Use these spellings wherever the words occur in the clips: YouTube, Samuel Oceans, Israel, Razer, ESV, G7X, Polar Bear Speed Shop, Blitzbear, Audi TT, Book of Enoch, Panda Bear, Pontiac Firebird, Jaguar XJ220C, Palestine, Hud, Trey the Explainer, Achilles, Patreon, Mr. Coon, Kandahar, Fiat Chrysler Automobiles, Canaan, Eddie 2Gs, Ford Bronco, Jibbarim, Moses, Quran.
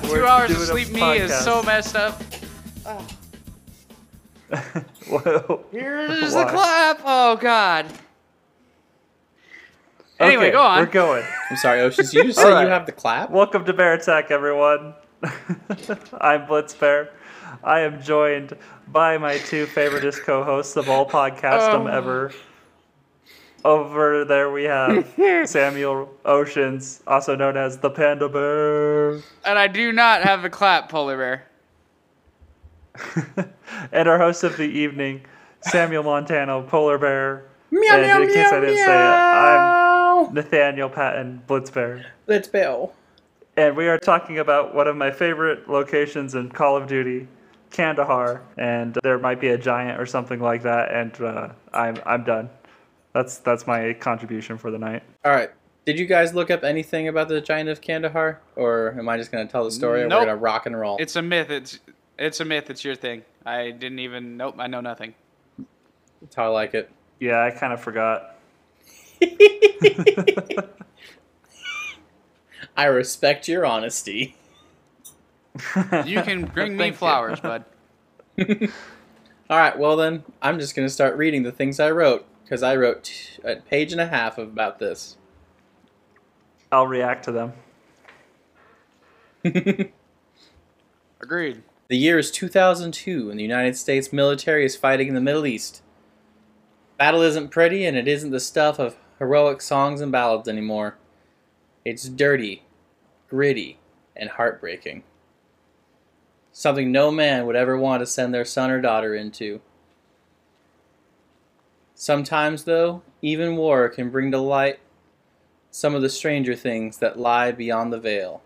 God, 2 hours of sleep me is so messed up. Well, here's the clap. Oh, God. Anyway, okay, go on. We're going. I'm sorry, Oceans. You just said right. You have the clap? Welcome to Bear Attack, everyone. I'm Blitzbear. I am joined by my two favoriteest co-hosts of all podcastum ever. Over there we have Samuel Oceans, also known as the Panda Bear. And I do not have the clap, Polar Bear. And our host of the evening, Samuel Montano, Polar Bear. Meow, and meow, in case meow, I didn't meow. Say it, I'm Nathaniel Patton, Blitzbear. Blitzbear. And we are talking about one of my favorite locations in Call of Duty, Kandahar. And there might be a giant or something like that. And I'm done. That's my contribution for the night. All right. Did you guys look up anything about the giant of Kandahar? Or am I just going to tell the story? Nope. Or we're going to rock and roll? It's a myth. It's a myth. It's your thing. I didn't even... Nope, I know nothing. That's how I like it. Yeah, I kind of forgot. I respect your honesty. You can bring me flowers, bud. All right, well then, I'm just going to start reading the things I wrote, because I wrote a page and a half about this. I'll react to them. Agreed. The year is 2002, and the United States military is fighting in the Middle East. Battle isn't pretty, and it isn't the stuff of heroic songs and ballads anymore. It's dirty, gritty, and heartbreaking. Something no man would ever want to send their son or daughter into. Sometimes, though, even war can bring to light some of the stranger things that lie beyond the veil.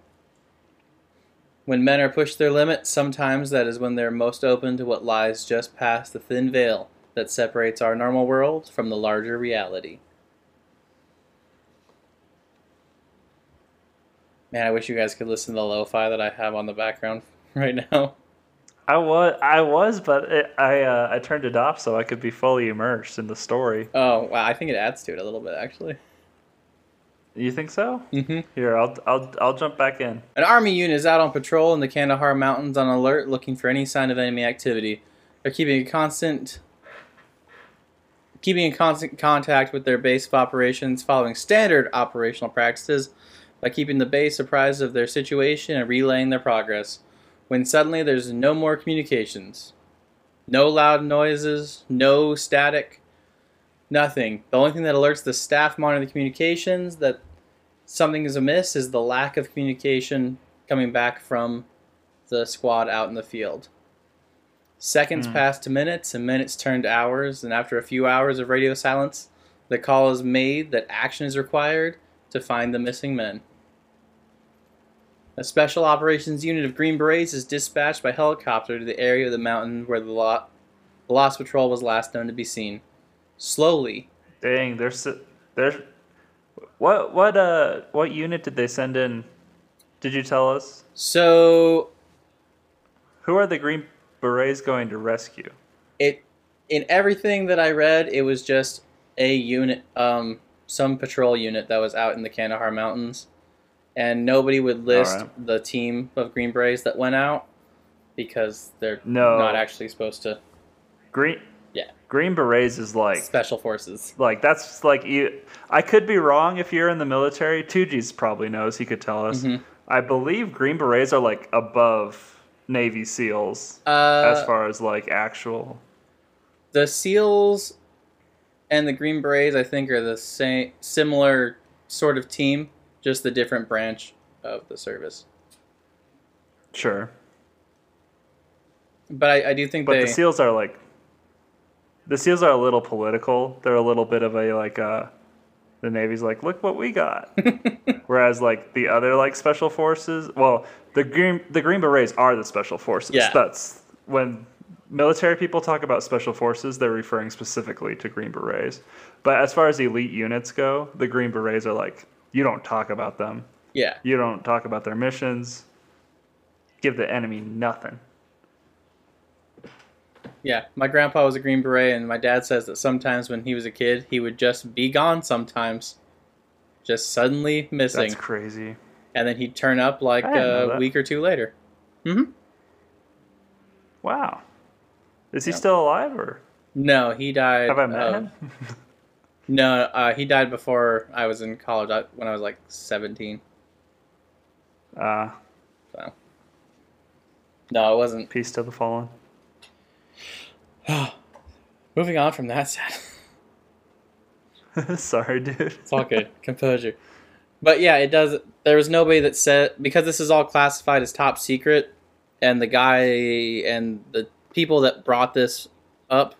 When men are pushed their limits, sometimes that is when they're most open to what lies just past the thin veil that separates our normal world from the larger reality. Man, I wish you guys could listen to the lo-fi that I have on the background right now. I was, but I turned it off so I could be fully immersed in the story. Oh, wow, I think it adds to it a little bit, actually. You think so? Mm-hmm. Here, I'll jump back in. An army unit is out on patrol in the Kandahar Mountains on alert, looking for any sign of enemy activity. They're keeping in constant contact with their base of operations, following standard operational practices by keeping the base apprised of their situation and relaying their progress. When suddenly there's no more communications, no loud noises, no static. Nothing. The only thing that alerts the staff monitoring the communications that something is amiss is the lack of communication coming back from the squad out in the field. Seconds pass to minutes, and minutes turn to hours, and after a few hours of radio silence, the call is made that action is required to find the missing men. A special operations unit of Green Berets is dispatched by helicopter to the area of the mountain where the lost patrol was last known to be seen. Slowly. Dang, there's what unit did they send in? Did you tell us? So who are the Green Berets going to rescue? It in everything that I read, it was just a unit, some patrol unit that was out in the Kandahar Mountains, and nobody would list the team of Green Berets that went out because they're not actually supposed to. Yeah. Green Berets is like... Special Forces. Like, that's like... I could be wrong if you're in the military. 2Gs probably knows. He could tell us. Mm-hmm. I believe Green Berets are like above Navy SEALs as far as like actual... The SEALs and the Green Berets, I think, are the same, similar sort of team, just the different branch of the service. Sure. But I do think But the SEALs are like... The SEALs are a little political. They're a little bit of a, like, the Navy's like, look what we got. Whereas, like, the other, like, special forces, well, the Green Berets are the special forces. Yeah. That's when military people talk about special forces, they're referring specifically to Green Berets. But as far as elite units go, the Green Berets are like, you don't talk about them. Yeah. You don't talk about their missions. Give the enemy nothing. Yeah, my grandpa was a Green Beret, and my dad says that sometimes when he was a kid, he would just be gone sometimes. Just suddenly missing. That's crazy. and then he'd turn up like a week or two later. Mm-hmm. Wow. Is he still alive, or? No, he died. Have I met him? No, he died before I was in college, when I was like 17. So. No, it wasn't. Peace to the fallen. Moving on from that side. Sorry, dude. It's all good. Composure. But yeah, it does. There was nobody that said, because this is all classified as top secret, and the guy and the people that brought this up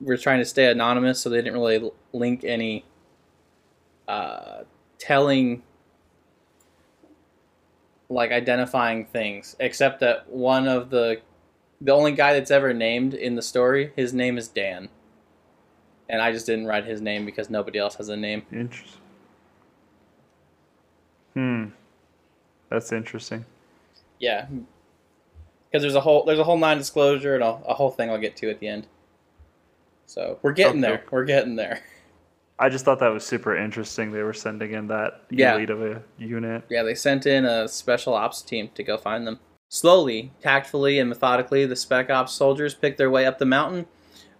were trying to stay anonymous, so they didn't really link any telling, like, identifying things, except that one of the only guy that's ever named in the story, his name is Dan. And I just didn't write his name because nobody else has a name. Interesting. That's interesting. Yeah. Because there's a whole non-disclosure and a whole thing I'll get to at the end. So we're getting there. We're getting there. I just thought that was super interesting. They were sending in that elite of a unit. Yeah, they sent in a special ops team to go find them. Slowly, tactfully, and methodically, the Spec Ops soldiers picked their way up the mountain,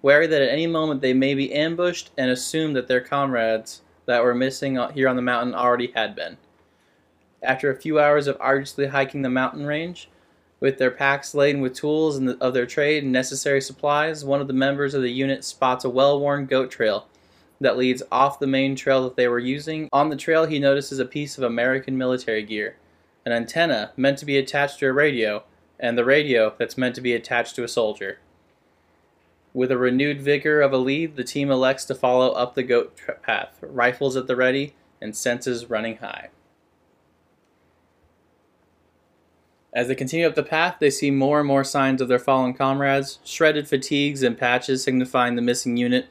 wary that at any moment they may be ambushed, and assumed that their comrades that were missing here on the mountain already had been. After a few hours of arduously hiking the mountain range, with their packs laden with tools and of their trade and necessary supplies, one of the members of the unit spots a well-worn goat trail that leads off the main trail that they were using. On the trail, he notices a piece of American military gear, an antenna meant to be attached to a radio, and the radio that's meant to be attached to a soldier. With a renewed vigor of a lead, the team elects to follow up the goat path, rifles at the ready, and senses running high. As they continue up the path, they see more and more signs of their fallen comrades, shredded fatigues and patches signifying the missing unit,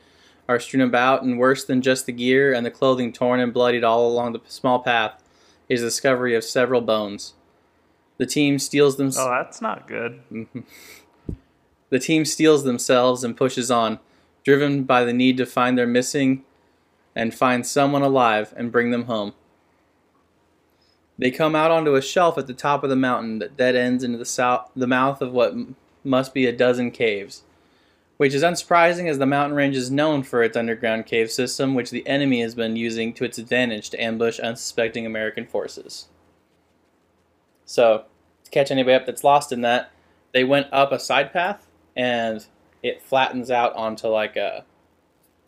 are strewn about, and worse than just the gear and the clothing torn and bloodied all along the small path is the discovery of several bones. The team steals them. Oh, that's not good. The team steals themselves and pushes on, driven by the need to find their missing and find someone alive and bring them home. They come out onto a shelf at the top of the mountain that dead ends into the mouth of what must be a dozen caves, which is unsurprising as the mountain range is known for its underground cave system, which the enemy has been using to its advantage to ambush unsuspecting American forces. So, to catch anybody up that's lost in that, they went up a side path, and it flattens out onto like a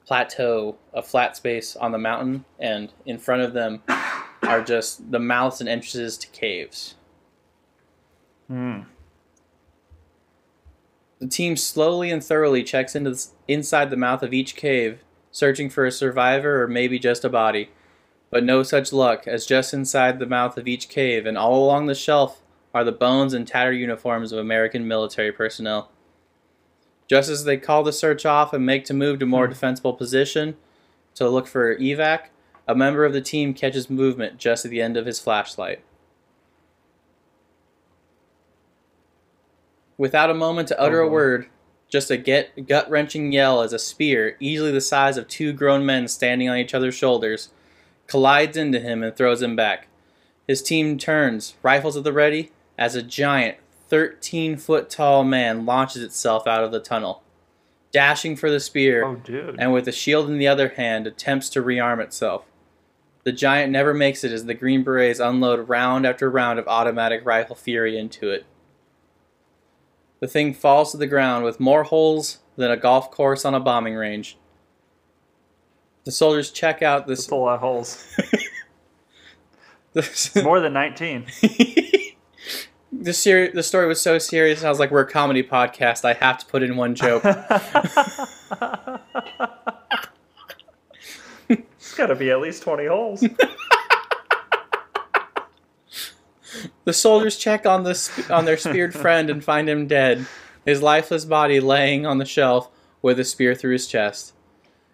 plateau, a flat space on the mountain, and in front of them are just the mouths and entrances to caves. Hmm. The team slowly and thoroughly checks inside the mouth of each cave, searching for a survivor or maybe just a body. But no such luck, as just inside the mouth of each cave and all along the shelf are the bones and tattered uniforms of American military personnel. Just as they call the search off and make to move to a more defensible position to look for evac, a member of the team catches movement just at the end of his flashlight. Without a moment to utter a word, just a gut-wrenching yell as a spear, easily the size of two grown men standing on each other's shoulders, collides into him and throws him back. His team turns, rifles at the ready, as a giant, 13-foot-tall man launches itself out of the tunnel, dashing for the spear, and with a shield in the other hand, attempts to rearm itself. The giant never makes it as the Green Berets unload round after round of automatic rifle fury into it. The thing falls to the ground with more holes than a golf course on a bombing range. The soldiers check out this. That's a lot of holes. More than 19. The story was so serious, and I was like, we're a comedy podcast. I have to put in one joke. It's got to be at least 20 holes. The soldiers check on their speared friend and find him dead, his lifeless body laying on the shelf with a spear through his chest.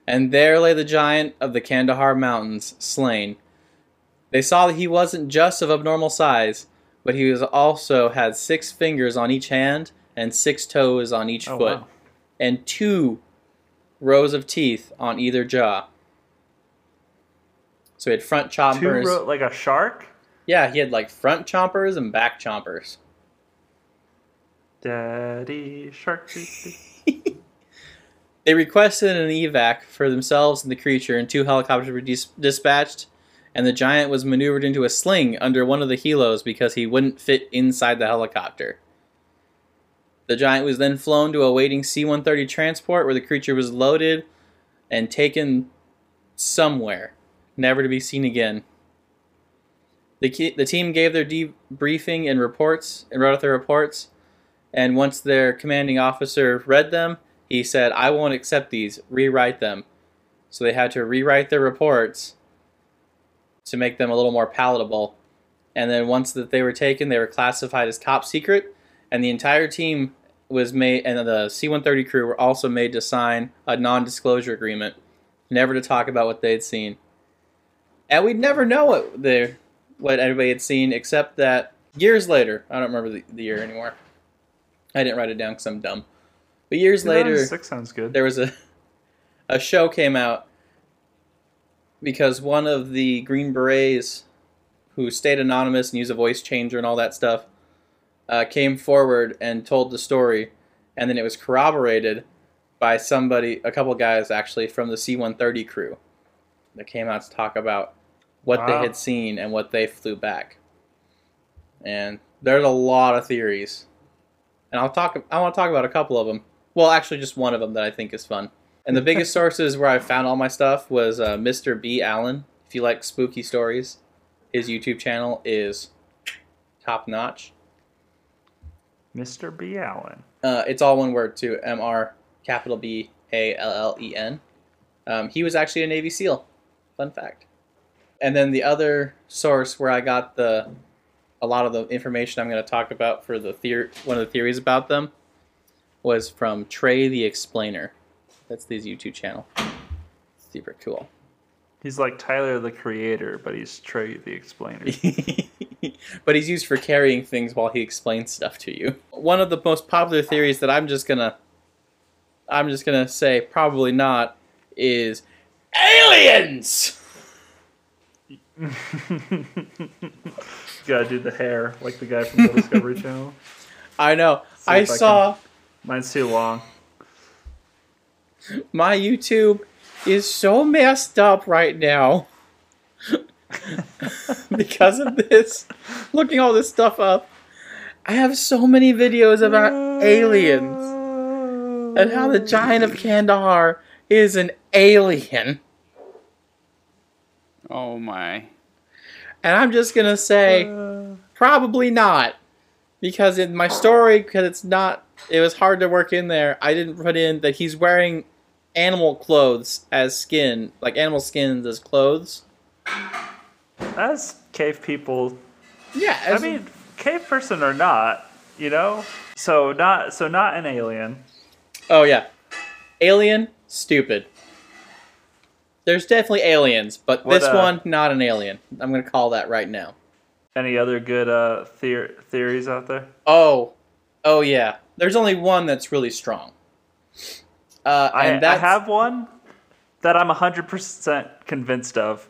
And there lay the giant of the Kandahar Mountains, slain. They saw that he wasn't just of abnormal size, but he was also had 6 fingers on each hand and 6 toes on each foot, and 2 rows of teeth on either jaw. So he had front choppers. Like a shark? Yeah, he had like front chompers and back chompers. Daddy Shark. They requested an evac for themselves and the creature, and two helicopters were dispatched, and the giant was maneuvered into a sling under one of the helos because he wouldn't fit inside the helicopter. The giant was then flown to a waiting C-130 transport where the creature was loaded and taken somewhere, never to be seen again. The team gave their debriefing and reports and wrote out their reports, and once their commanding officer read them, he said, "I won't accept these. Rewrite them." So they had to rewrite their reports to make them a little more palatable. And then once that they were taken, they were classified as top secret, and the entire team was made, and the C-130 crew were also made to sign a non-disclosure agreement, never to talk about what they had seen. And we'd never know what anybody had seen, except that years later, I don't remember the year anymore. I didn't write it down because I'm dumb. But years later, sounds good. There was a show came out because one of the Green Berets, who stayed anonymous and used a voice changer and all that stuff, came forward and told the story, and then it was corroborated by somebody, a couple guys actually, from the C-130 crew that came out to talk about what they had seen and what they flew back. And there's a lot of theories. And I want to talk about a couple of them. Well, actually, just one of them that I think is fun. And the biggest sources where I found all my stuff was Mr. Ballen. If you like spooky stories, his YouTube channel is top notch. Mr. Ballen. It's all one word too. MR BALLEN. He was actually a Navy SEAL. Fun fact. And then the other source where I got a lot of the information I'm going to talk about for one of the theories about them was from Trey the Explainer. That's his YouTube channel. Super cool. He's like Tyler the Creator, but he's Trey the Explainer. But he's used for carrying things while he explains stuff to you. One of the most popular theories that I'm just gonna say probably not is aliens. Gotta do the hair like the guy from the Discovery Channel. I know. Mine's too long. My YouTube is so messed up right now because of this. Looking all this stuff up, I have so many videos about aliens and how the giant of Kandahar is an alien. Oh my. And I'm just going to say, probably not. Because in my story, it was hard to work in there, I didn't put in that he's wearing animal clothes as skin, like animal skins as clothes. As cave people. Yeah. Cave person or not, you know? So not an alien. Oh yeah. Alien, stupid. There's definitely aliens, but this one, not an alien. I'm going to call that right now. Any other good theories out there? Oh yeah. There's only one that's really strong. I have one that I'm 100% convinced of,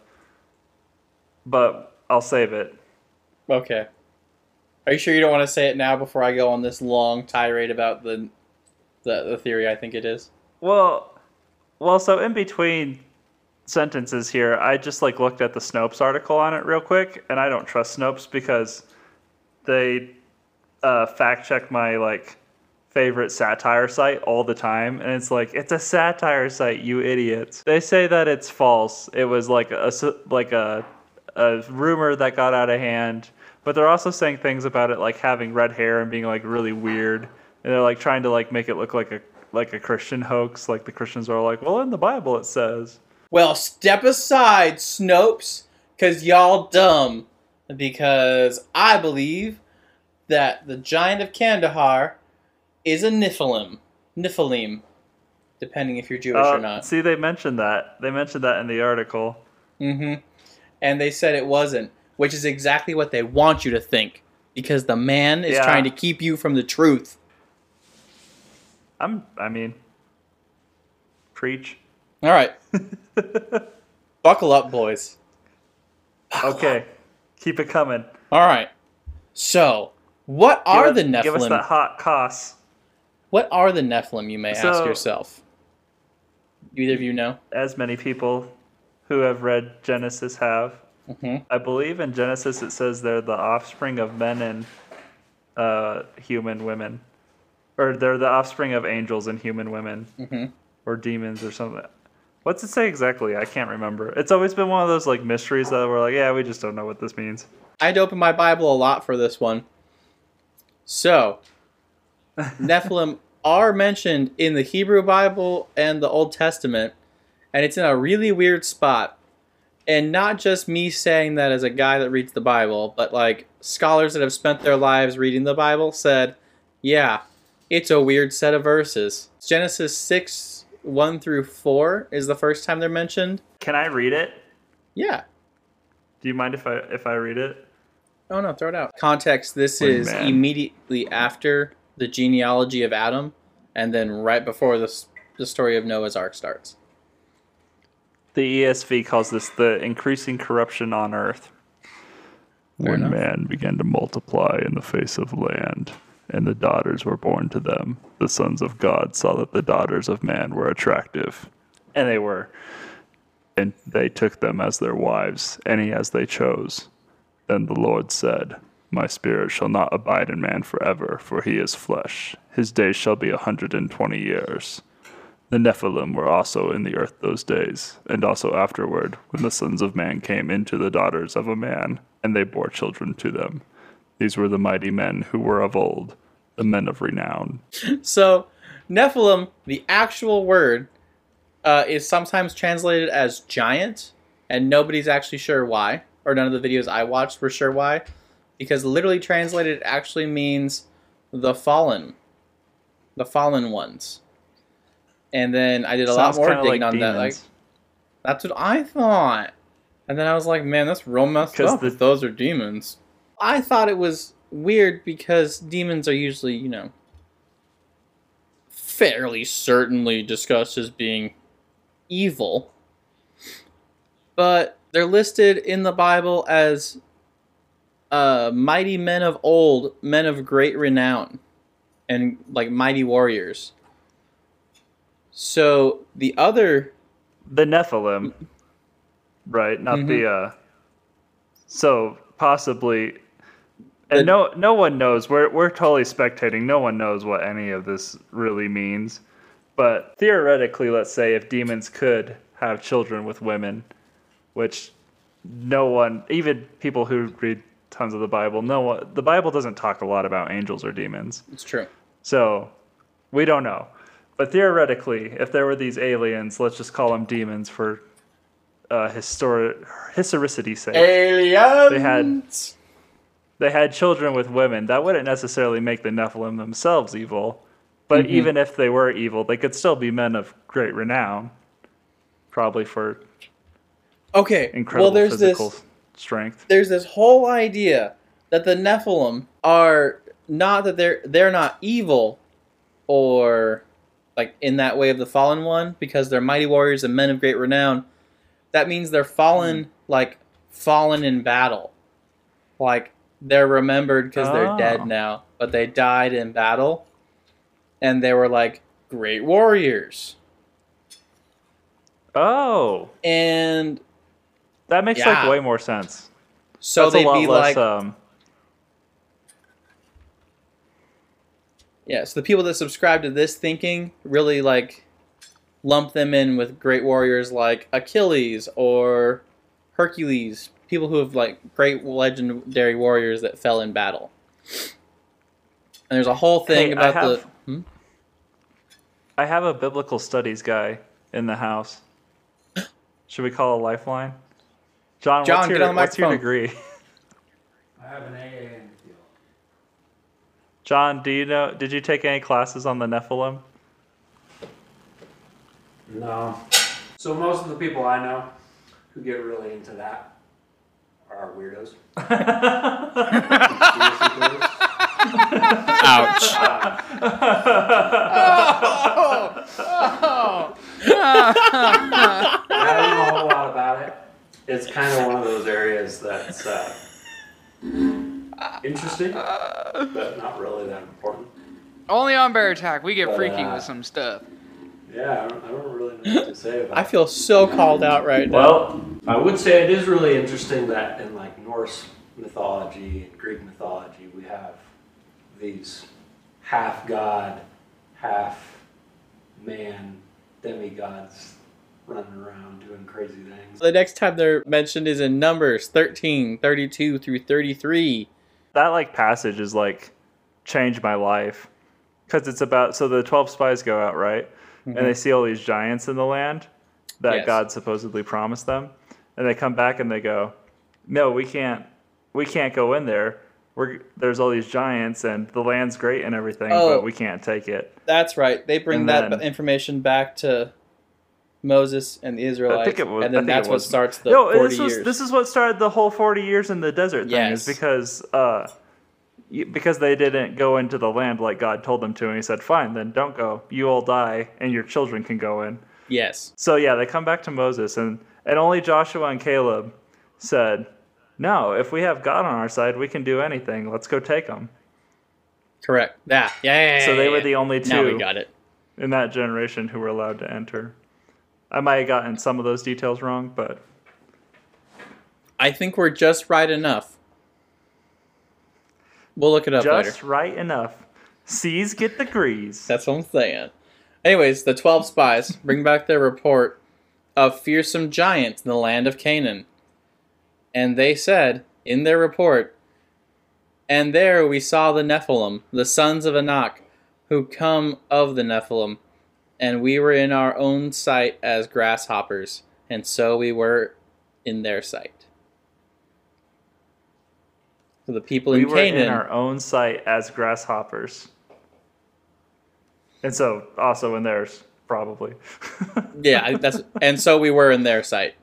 but I'll save it. Okay. Are you sure you don't want to say it now before I go on this long tirade about the theory I think it is? Well, so in between sentences here, I just like looked at the Snopes article on it real quick, and I don't trust Snopes because they fact check my like favorite satire site all the time, and it's like, it's a satire site, you idiots. They say that it's false. It was like a rumor that got out of hand, but they're also saying things about it like having red hair and being like really weird, and they're like trying to like make it look like a Christian hoax, like the Christians are like, well, in the Bible it says. Well, step aside, Snopes, because y'all dumb. Because I believe that the giant of Kandahar is a Nephilim. Nephilim, depending if you're Jewish or not. See, they mentioned that. They mentioned that in the article. Mm-hmm. And they said it wasn't, which is exactly what they want you to think. Because the man is trying to keep you from the truth. Preach. All right. Buckle up, boys. Buckle up. Keep it coming. All right. So, what are the Nephilim? Give us that hot cost. What are the Nephilim, you may ask yourself? Either of you know? As many people who have read Genesis have. Mm-hmm. I believe in Genesis it says they're the offspring of men and human women. Or they're the offspring of angels and human women. Mm-hmm. Or demons or something. What's it say exactly? I can't remember. It's always been one of those like mysteries that we're like, yeah, we just don't know what this means. I'd open my Bible a lot for this one. So, Nephilim are mentioned in the Hebrew Bible and the Old Testament, and it's in a really weird spot. And not just me saying that as a guy that reads the Bible, but like scholars that have spent their lives reading the Bible said, yeah, it's a weird set of verses. Genesis 6:1-4 is the first time they're mentioned. Can I read it? Yeah. Do you mind if I read it? Oh no, throw it out. Context, this is immediately after the genealogy of Adam, and then right before the story of Noah's Ark starts. The ESV calls this the increasing corruption on earth. When man began to multiply in the face of land, and the daughters were born to them, the sons of God saw that the daughters of man were attractive. And they were. And they took them as their wives, any as they chose. Then the Lord said, My spirit shall not abide in man forever, for he is flesh. His days shall be 120 years. The Nephilim were also in the earth those days, and also afterward, when the sons of man came into the daughters of a man, and they bore children to them. These were the mighty men who were of old, the men of renown. So, Nephilim, the actual word, is sometimes translated as giant, and nobody's actually sure why, or none of the videos I watched were sure why, because literally translated, it actually means the fallen ones. And then I did a lot more digging on that. Like, that's what I thought. And then I was like, man, that's real messed up. Those are demons. I thought it was weird because demons are usually, you know, fairly certainly discussed as being evil. But they're listed in the Bible as mighty men of old, men of great renown, and like mighty warriors. So the other, the Nephilim, right? Not mm-hmm. the so possibly, and no one knows. We're totally spectating. No one knows what any of this really means. But theoretically, let's say if demons could have children with women, which no one, even people who read tons of the Bible. No, the Bible doesn't talk a lot about angels or demons. It's true. So we don't know. But theoretically, if there were these aliens, let's just call them demons for historicity's sake. Aliens! They had children with women. That wouldn't necessarily make the Nephilim themselves evil. But mm-hmm. even if they were evil, they could still be men of great renown. Probably for incredible physical strength. There's this whole idea that the Nephilim are not that they're not evil, or like in that way of the fallen one, because they're mighty warriors and men of great renown. That means they're fallen, like fallen in battle, like they're remembered because they're dead now, but they died in battle, and they were like great warriors. Oh, and that makes like way more sense. So that's they'd a lot be less, like, yeah. So the people that subscribe to this thinking really like lump them in with great warriors like Achilles or Hercules, people who have like great legendary warriors that fell in battle. And there's a whole thing I have a biblical studies guy in the house. Should we call a lifeline? John, what's your degree? I have an AA in the field. John, did you take any classes on the Nephilim? No. So most of the people I know who get really into that are weirdos. Ouch. I don't know a whole lot about it. It's kind of one of those areas that's Interesting, but not really that important. Only on Bear Attack, we get freaky with some stuff. Yeah, I don't really know what to say about it. I feel so called out right now. Well, I would say it is really interesting that in like Norse mythology and Greek mythology, we have these half-god, half-man demigods running around doing crazy things. The next time they're mentioned is in Numbers 13, 32 through 33. That like passage is like changed my life because it's about, so the 12 spies go out, right? Mm-hmm. And they see all these giants in the land that God supposedly promised them. And they come back and they go, no, we can't go in there. There's all these giants and the land's great and everything, but we can't take it. That's right. They bring that information back to Moses and the Israelites, and that's what starts the 40 years. This is what started the whole 40 years in the desert thing, is because they didn't go into the land like God told them to, and he said, fine, then don't go. You all die, and your children can go in. Yes. So, yeah, they come back to Moses, and only Joshua and Caleb said, no, if we have God on our side, we can do anything. Let's go take them. Correct. Yeah. Yeah. So they were the only two in that generation who were allowed to enter. I might have gotten some of those details wrong, but I think we're just right enough. We'll look it up later. Just right enough. C's get the grease. That's what I'm saying. Anyways, the 12 spies bring back their report of fearsome giants in the land of Canaan. And they said in their report, and there we saw the Nephilim, the sons of Enoch, who come of the Nephilim. And we were in our own sight as grasshoppers, and so we were in their sight. So the people in Canaan... We were in our own sight as grasshoppers. And so, also in theirs, probably. And so we were in their sight.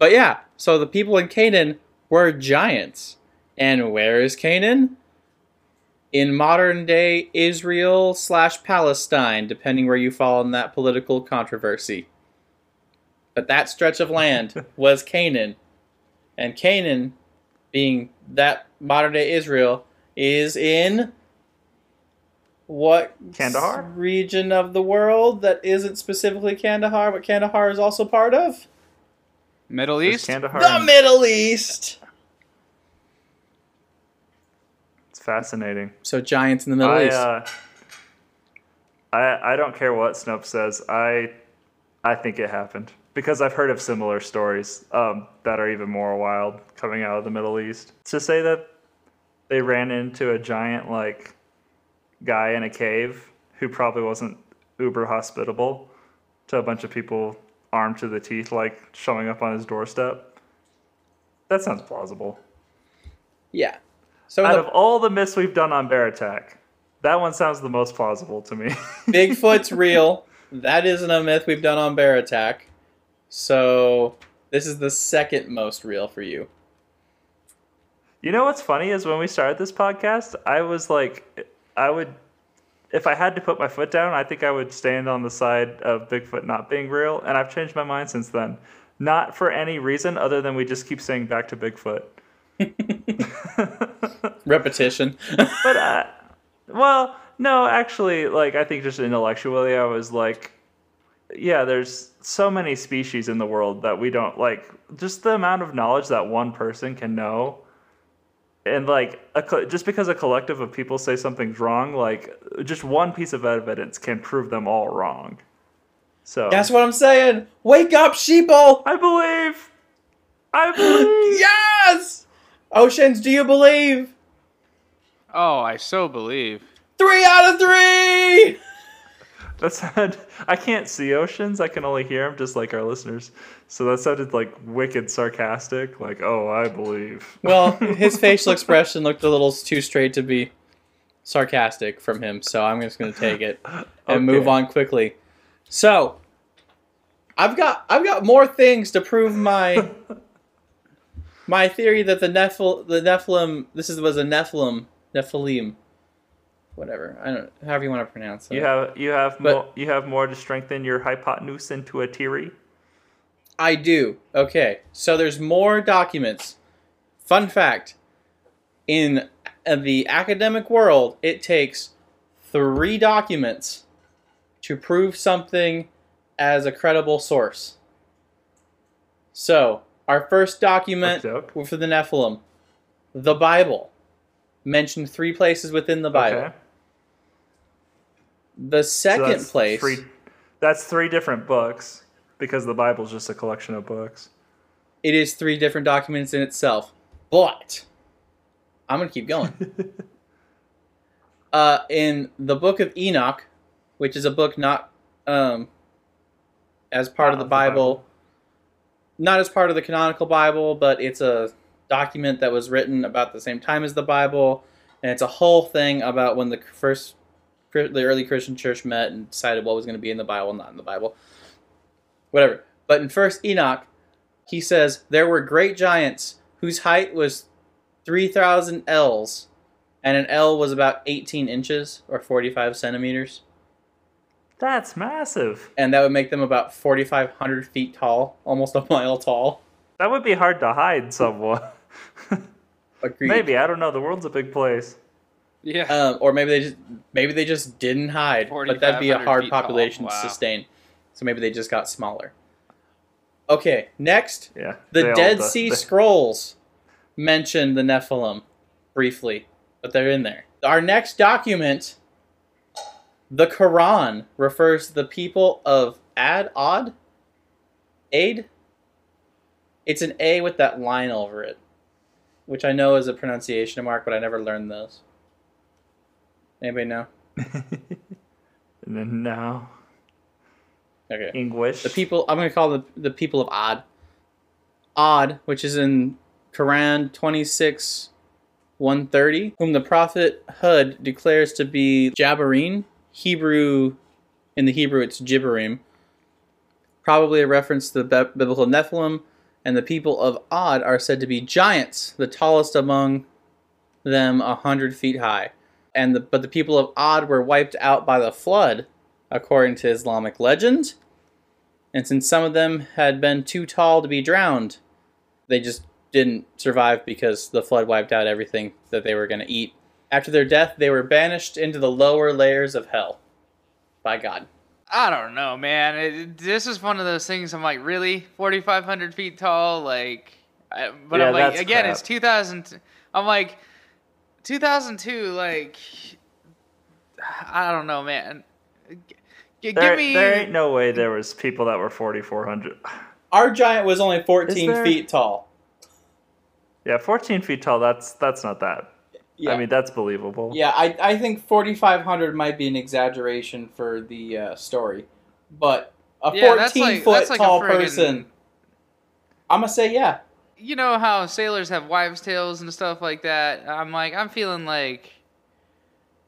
But yeah, so the people in Canaan were giants. And where is Canaan? In modern-day Israel / Palestine, depending where you fall in that political controversy. But that stretch of land was Canaan. And Canaan, being that modern-day Israel, is in what Kandahar? Region of the world that isn't specifically Kandahar, but Kandahar is also part of? Middle East? Middle East! Fascinating. So giants in the Middle East. I don't care what Snope says. I think it happened because I've heard of similar stories that are even more wild coming out of the Middle East. To say that they ran into a giant like guy in a cave who probably wasn't uber hospitable to a bunch of people armed to the teeth, like showing up on his doorstep. That sounds plausible. Yeah. So out of all the myths we've done on Bear Attack, that one sounds the most plausible to me. Bigfoot's real. That isn't a myth we've done on Bear Attack. So this is the second most real for you. You know what's funny is when we started this podcast, I was like, if I had to put my foot down, I think I would stand on the side of Bigfoot not being real. And I've changed my mind since then. Not for any reason other than we just keep saying back to Bigfoot. Repetition. But I think just intellectually I was like, yeah, there's so many species in the world that we don't like, just the amount of knowledge that one person can know, and like just because a collective of people say something's wrong, like just one piece of evidence can prove them all wrong. So that's what I'm saying. Wake up, sheeple. I believe. Yes. Oceans, do you believe? Oh, I so believe. 3 out of 3! That sounded... I can't see Oceans. I can only hear him, just like our listeners. So that sounded like wicked sarcastic. Like, oh, I believe. Well, his facial expression looked a little too straight to be sarcastic from him. So I'm just going to take it and move on quickly. So, I've got more things to prove my... My theory that the Nephilim, Nephilim, whatever, I don't know, however you want to pronounce it. You have more to strengthen your hypotenuse into a theory? I do. Okay. So there's more documents Fun fact, in the academic world, it takes 3 documents to prove something as a credible source. So, our first document for the Nephilim, the Bible, mentioned 3 places within the Bible. Okay. The second place... that's 3 different books, because the Bible is just a collection of books. It is 3 different documents in itself, but I'm going to keep going. In the Book of Enoch, which is a book not as part of the Bible, not as part of the canonical Bible, but it's a document that was written about the same time as the Bible, and it's a whole thing about when the early Christian church met and decided what was going to be in the Bible and not in the Bible. Whatever. But in 1st Enoch, he says, there were great giants whose height was 3,000 ells, and an ell was about 18 inches or 45 centimeters. That's massive. And that would make them about 4,500 feet tall, almost a mile tall. That would be hard to hide somewhat. Agreed. Maybe, I don't know. The world's a big place. Yeah. Or maybe they just didn't hide, but that'd be a hard population to sustain. So maybe they just got smaller. Okay, next, the Dead Sea Scrolls mention the Nephilim briefly, but they're in there. Our next document, the Quran, refers to the people of Ad. It's an A with that line over it, which I know is a pronunciation mark, but I never learned those. Anybody know? No. Okay. English. The people, I'm going to call the people of Ad, which is in Quran 26:130, whom the prophet Hud declares to be Jabbarin. In the Hebrew, it's Jibbarim. Probably a reference to the biblical Nephilim, and the people of Ad are said to be giants, the tallest among them 100 feet high. But the people of Ad were wiped out by the flood, according to Islamic legend. And since some of them had been too tall to be drowned, they just didn't survive because the flood wiped out everything that they were going to eat. After their death, they were banished into the lower layers of hell by God. I don't know, man. This is one of those things I'm like, really? 4,500 feet tall? Like, but yeah, I'm like, again, crap. It's 2000. I'm like... 2002, like, I don't know, man. There ain't no way there was people that were 4,400. Our giant was only 14 feet tall. Yeah, 14 feet tall, that's not that. Yeah. I mean, that's believable. Yeah, I think 4,500 might be an exaggeration for the story. But a 14-foot tall person, I'm going to say yeah. You know how sailors have wives' tales and stuff like that? I'm feeling like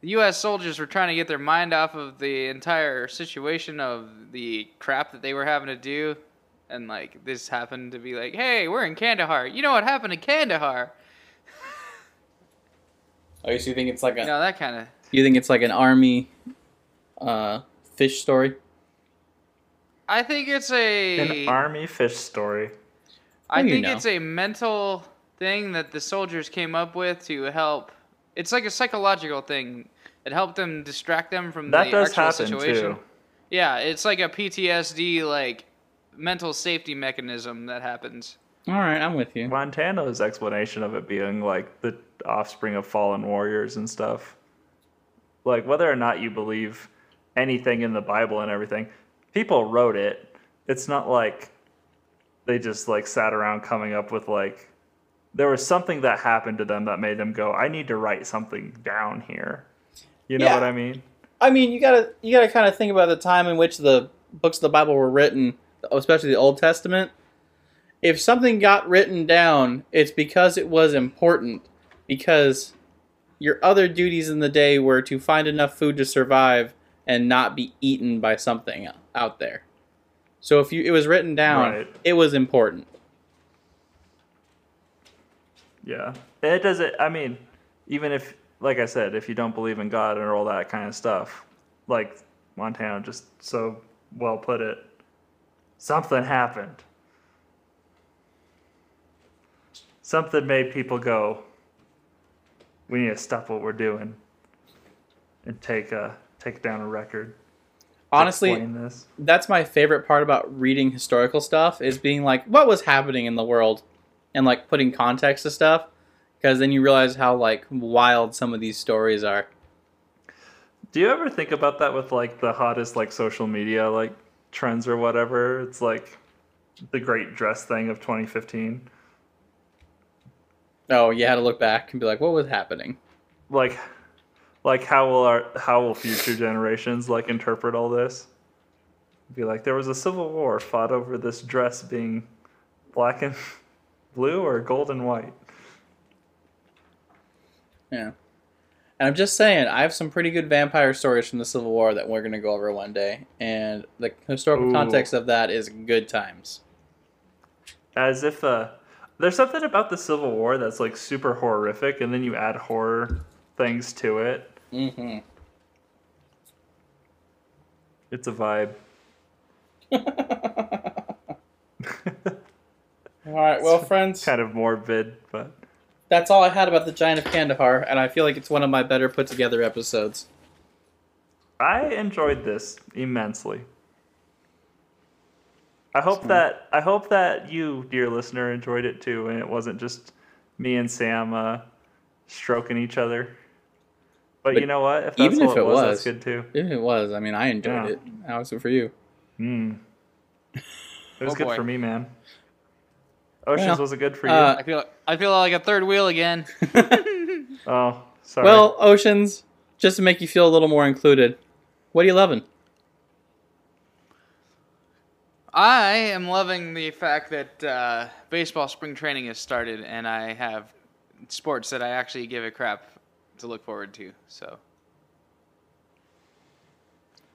the U.S. soldiers were trying to get their mind off of the entire situation of the crap that they were having to do. And, like, this happened to be like, hey, we're in Kandahar. You know what happened to Kandahar? Oh, so you think it's like a... No, that kind of... You think it's like an army fish story? I think it's an army fish story. It's a mental thing that the soldiers came up with to help. It's like a psychological thing. It helped them distract them from the actual situation. Too. Yeah, it's like a PTSD, like, mental safety mechanism that happens. All right, I'm with you. Montano's explanation of it being, like, the offspring of fallen warriors and stuff. Like, whether or not you believe anything in the Bible and everything, people wrote it. It's not like... They just, like, sat around coming up with, like... There was something that happened to them that made them go, I need to write something down here. You know what I mean? I mean, you gotta kind of think about the time in which the books of the Bible were written, especially the Old Testament. If something got written down, it's because it was important. Because your other duties in the day were to find enough food to survive and not be eaten by something out there. So if it was written down, It was important. Yeah. It doesn't, I mean, even if, like I said, if you don't believe in God and all that kind of stuff, like Montano just so well put it, something happened. something made people go, we need to stop what we're doing and take down a record. Honestly, that's my favorite part about reading historical stuff, is being like, what was happening in the world, and like putting context to stuff, because then you realize how like wild some of these stories are. Do you ever think about that with like the hottest like social media like trends or whatever? It's like the great dress thing of 2015. Oh, you had to look back and be like, what was happening? Like how will future generations like interpret all this? Be like, there was a civil war fought over this dress being black and blue or gold and white. Yeah. And I'm just saying, I have some pretty good vampire stories from the Civil War that we're going to go over one day. And the historical context of that is good times. As if, there's something about the Civil War that's like super horrific, and then you add horror things to it. Mm-hmm. It's a vibe. All right, well, friends. Kind of morbid, but... That's all I had about the Giant of Kandahar, and I feel like it's one of my better put-together episodes. I enjoyed this immensely. I hope that you, dear listener, enjoyed it too, and it wasn't just me and Sam stroking each other. But you know what? If that's even if it was, that's good too. Even if it was, I mean, I enjoyed it. How was it for you? It was good for me, man. Oceans wasn't good for you. I feel like a third wheel again. Oh, sorry. Well, Oceans, just to make you feel a little more included, what are you loving? I am loving the fact that baseball spring training has started, and I have sports that I actually give a crap to look forward to. So,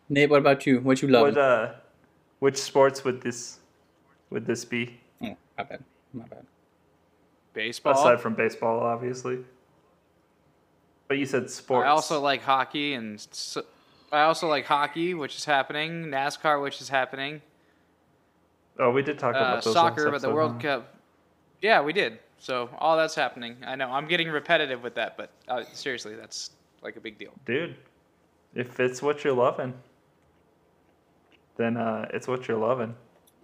Nate, what about you? What you loving? Which sports would this be? Yeah, my bad. Baseball? Aside from baseball, obviously. But you said sports. I also like hockey, which is happening. NASCAR, which is happening. Oh, we did talk about those. Soccer, but the World Cup. Yeah, we did. So all that's happening. I know I'm getting repetitive with that, but seriously, that's like a big deal. Dude, if it's what you're loving, then it's what you're loving.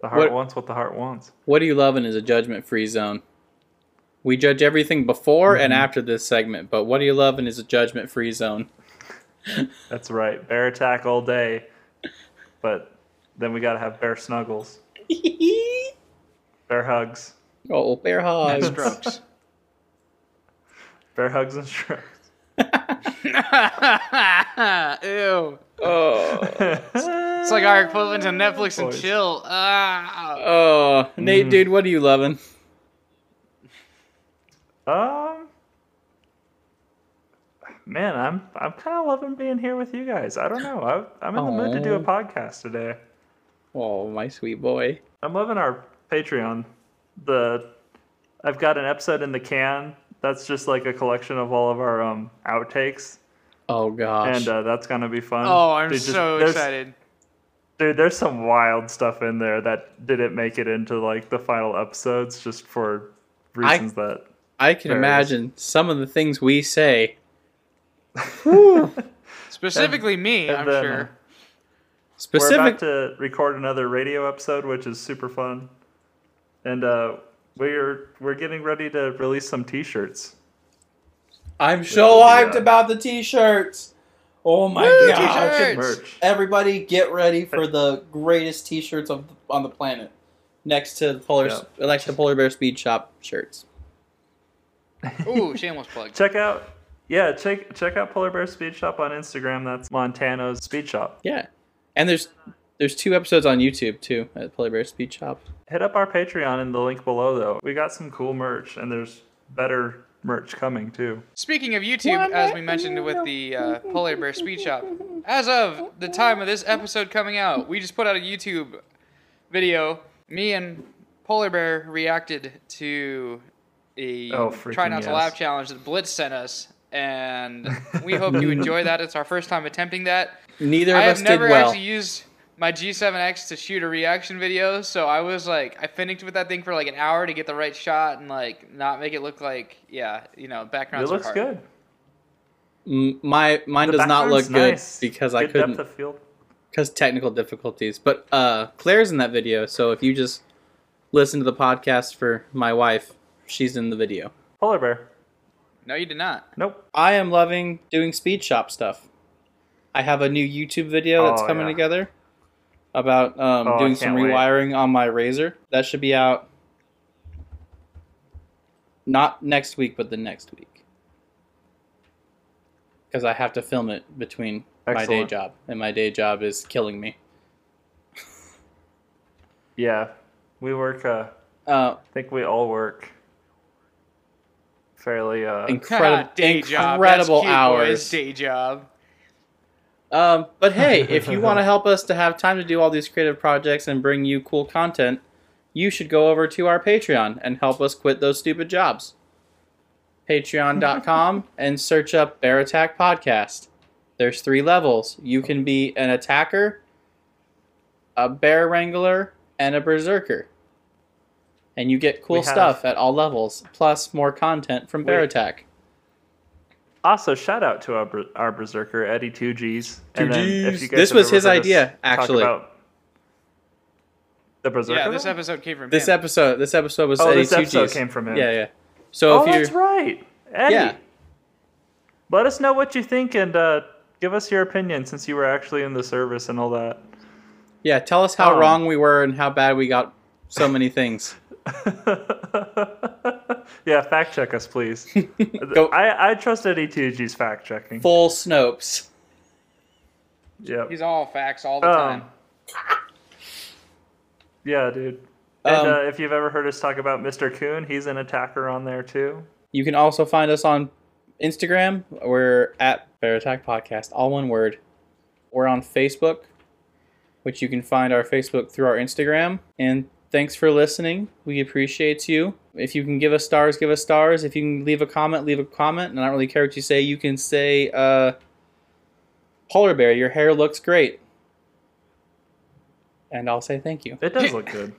The heart wants what the heart wants. What are you loving is a judgment-free zone. We judge everything before and after this segment, but what are you loving is a judgment-free zone. That's right. Bear attack all day, but then we got to have bear snuggles. Bear hugs. Oh, bear hugs. And strokes. Bear hugs and strokes. Ew. Oh. It's like our equivalent to Netflix and chill. Oh. Nate, dude, what are you loving? Man, I'm kind of loving being here with you guys. I don't know. I'm in the mood to do a podcast today. Oh, my sweet boy. I'm loving our Patreon. I've got an episode in the can. That's just like a collection of all of our outtakes. Oh gosh. And that's gonna be fun. Oh, I'm so excited. Dude, there's some wild stuff in there that didn't make it into like the final episodes, just for reasons that. I can imagine some of the things we say. Specifically me, I'm sure. We're about to record another radio episode, which is super fun. And we're getting ready to release some t-shirts. I'm so hyped about the t-shirts. Oh my gosh. Everybody get ready for the greatest t-shirts on the planet. Next to the Polar Bear Speed Shop shirts. Ooh, shameless plug. Check out Polar Bear Speed Shop on Instagram. That's Montano's Speed Shop. Yeah. And there's 2 episodes on YouTube too at Polar Bear Speed Shop. Hit up our Patreon in the link below though. We got some cool merch, and there's better merch coming too. Speaking of YouTube, as we mentioned with the Polar Bear Speed Shop, as of the time of this episode coming out, we just put out a YouTube video. Me and Polar Bear reacted to a try not to laugh challenge that Blitz sent us, and we hope you enjoy that. It's our first time attempting that. Neither of us did well. I have never actually used my G7X to shoot a reaction video, so I was like, I finished with that thing for like an hour to get the right shot and like not make it look like, backgrounds. It looks good. Mine does not look good because I couldn't, because technical difficulties. But Claire's in that video, so if you just listen to the podcast for my wife, she's in the video. Polar Bear. No, you did not. Nope. I am loving doing speed shop stuff. I have a new YouTube video that's coming together about doing some rewiring on my Razer. That should be out not next week, but the next week. Because I have to film it between my day job, and my day job is killing me. Yeah, we work. I think we all work fairly incredible hours. Day job. But hey, if you want to help us to have time to do all these creative projects and bring you cool content, you should go over to our Patreon and help us quit those stupid jobs. Patreon.com and search up Bear Attack Podcast. There's 3 levels. You can be an attacker, a bear wrangler, and a berserker. And you get cool stuff at all levels, plus more content from Bear Attack. Also, shout out to our berserker, Eddie 2Gs. And then, if you guys, this was his idea, actually. The berserker. Yeah, this episode came from him. This episode was Eddie 2Gs. This episode came from him. Yeah. So that's right, Eddie. Yeah. Let us know what you think and give us your opinion, since you were actually in the service and all that. Yeah, tell us how wrong we were and how bad we got so many things. Yeah, fact check us, please. I trust Eddie 2G's fact checking. Full Snopes. Yep. He's all facts all the time. Yeah, dude. And if you've ever heard us talk about Mr. Coon, he's an attacker on there too. You can also find us on Instagram. We're at Bear Attack Podcast, all one word. We're on Facebook, which you can find our Facebook through our Instagram. And thanks for listening. We appreciate you. If you can give us stars, give us stars. If you can leave a comment, leave a comment. And I don't really care what you say. You can say, Polar Bear, your hair looks great. And I'll say thank you. It does look good.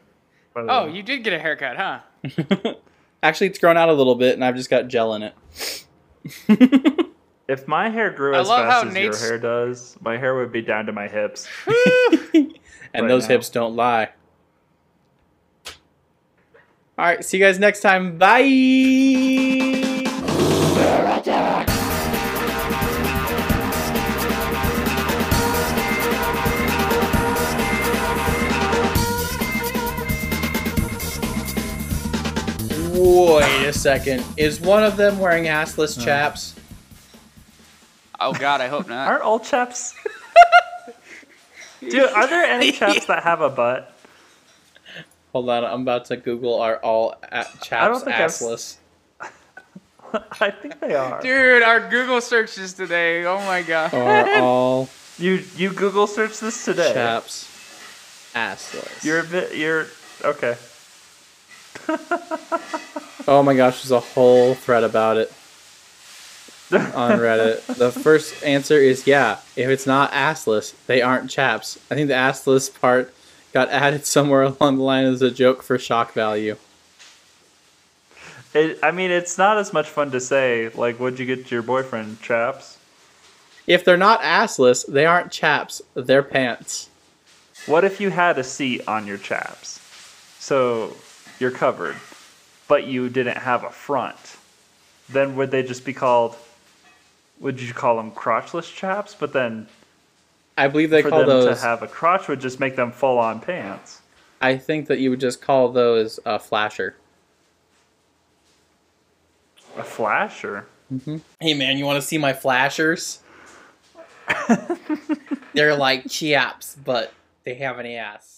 By the way. You did get a haircut, huh? Actually, it's grown out a little bit, and I've just got gel in it. If my hair grew as fast as Nate's... your hair does, my hair would be down to my hips. Hips don't lie. All right, see you guys next time. Bye. Wait a second. Is one of them wearing assless chaps? Oh, God, I hope not. Aren't all chaps? Dude, are there any chaps that have a butt? Hold on, I'm about to Google, are all chaps assless? I think they are. Dude, our Google searches today. Oh, my God. Are all... You Google search this today? Chaps assless. Okay. Oh my gosh, there's a whole thread about it on Reddit. The first answer is if it's not assless, they aren't chaps. I think the assless part got added somewhere along the line as a joke for shock value. It's not as much fun to say, like, what'd you get to your boyfriend, chaps? If they're not assless, they aren't chaps, they're pants. What if you had a seat on your chaps? So... you're covered, but you didn't have a front. Then would they just be called? Would you call them crotchless chaps? But then, I believe they call those, to have a crotch would just make them full-on pants. I think that you would just call those a flasher. A flasher. Mm-hmm. Hey man, you want to see my flashers? They're like chaps, but they have an ass.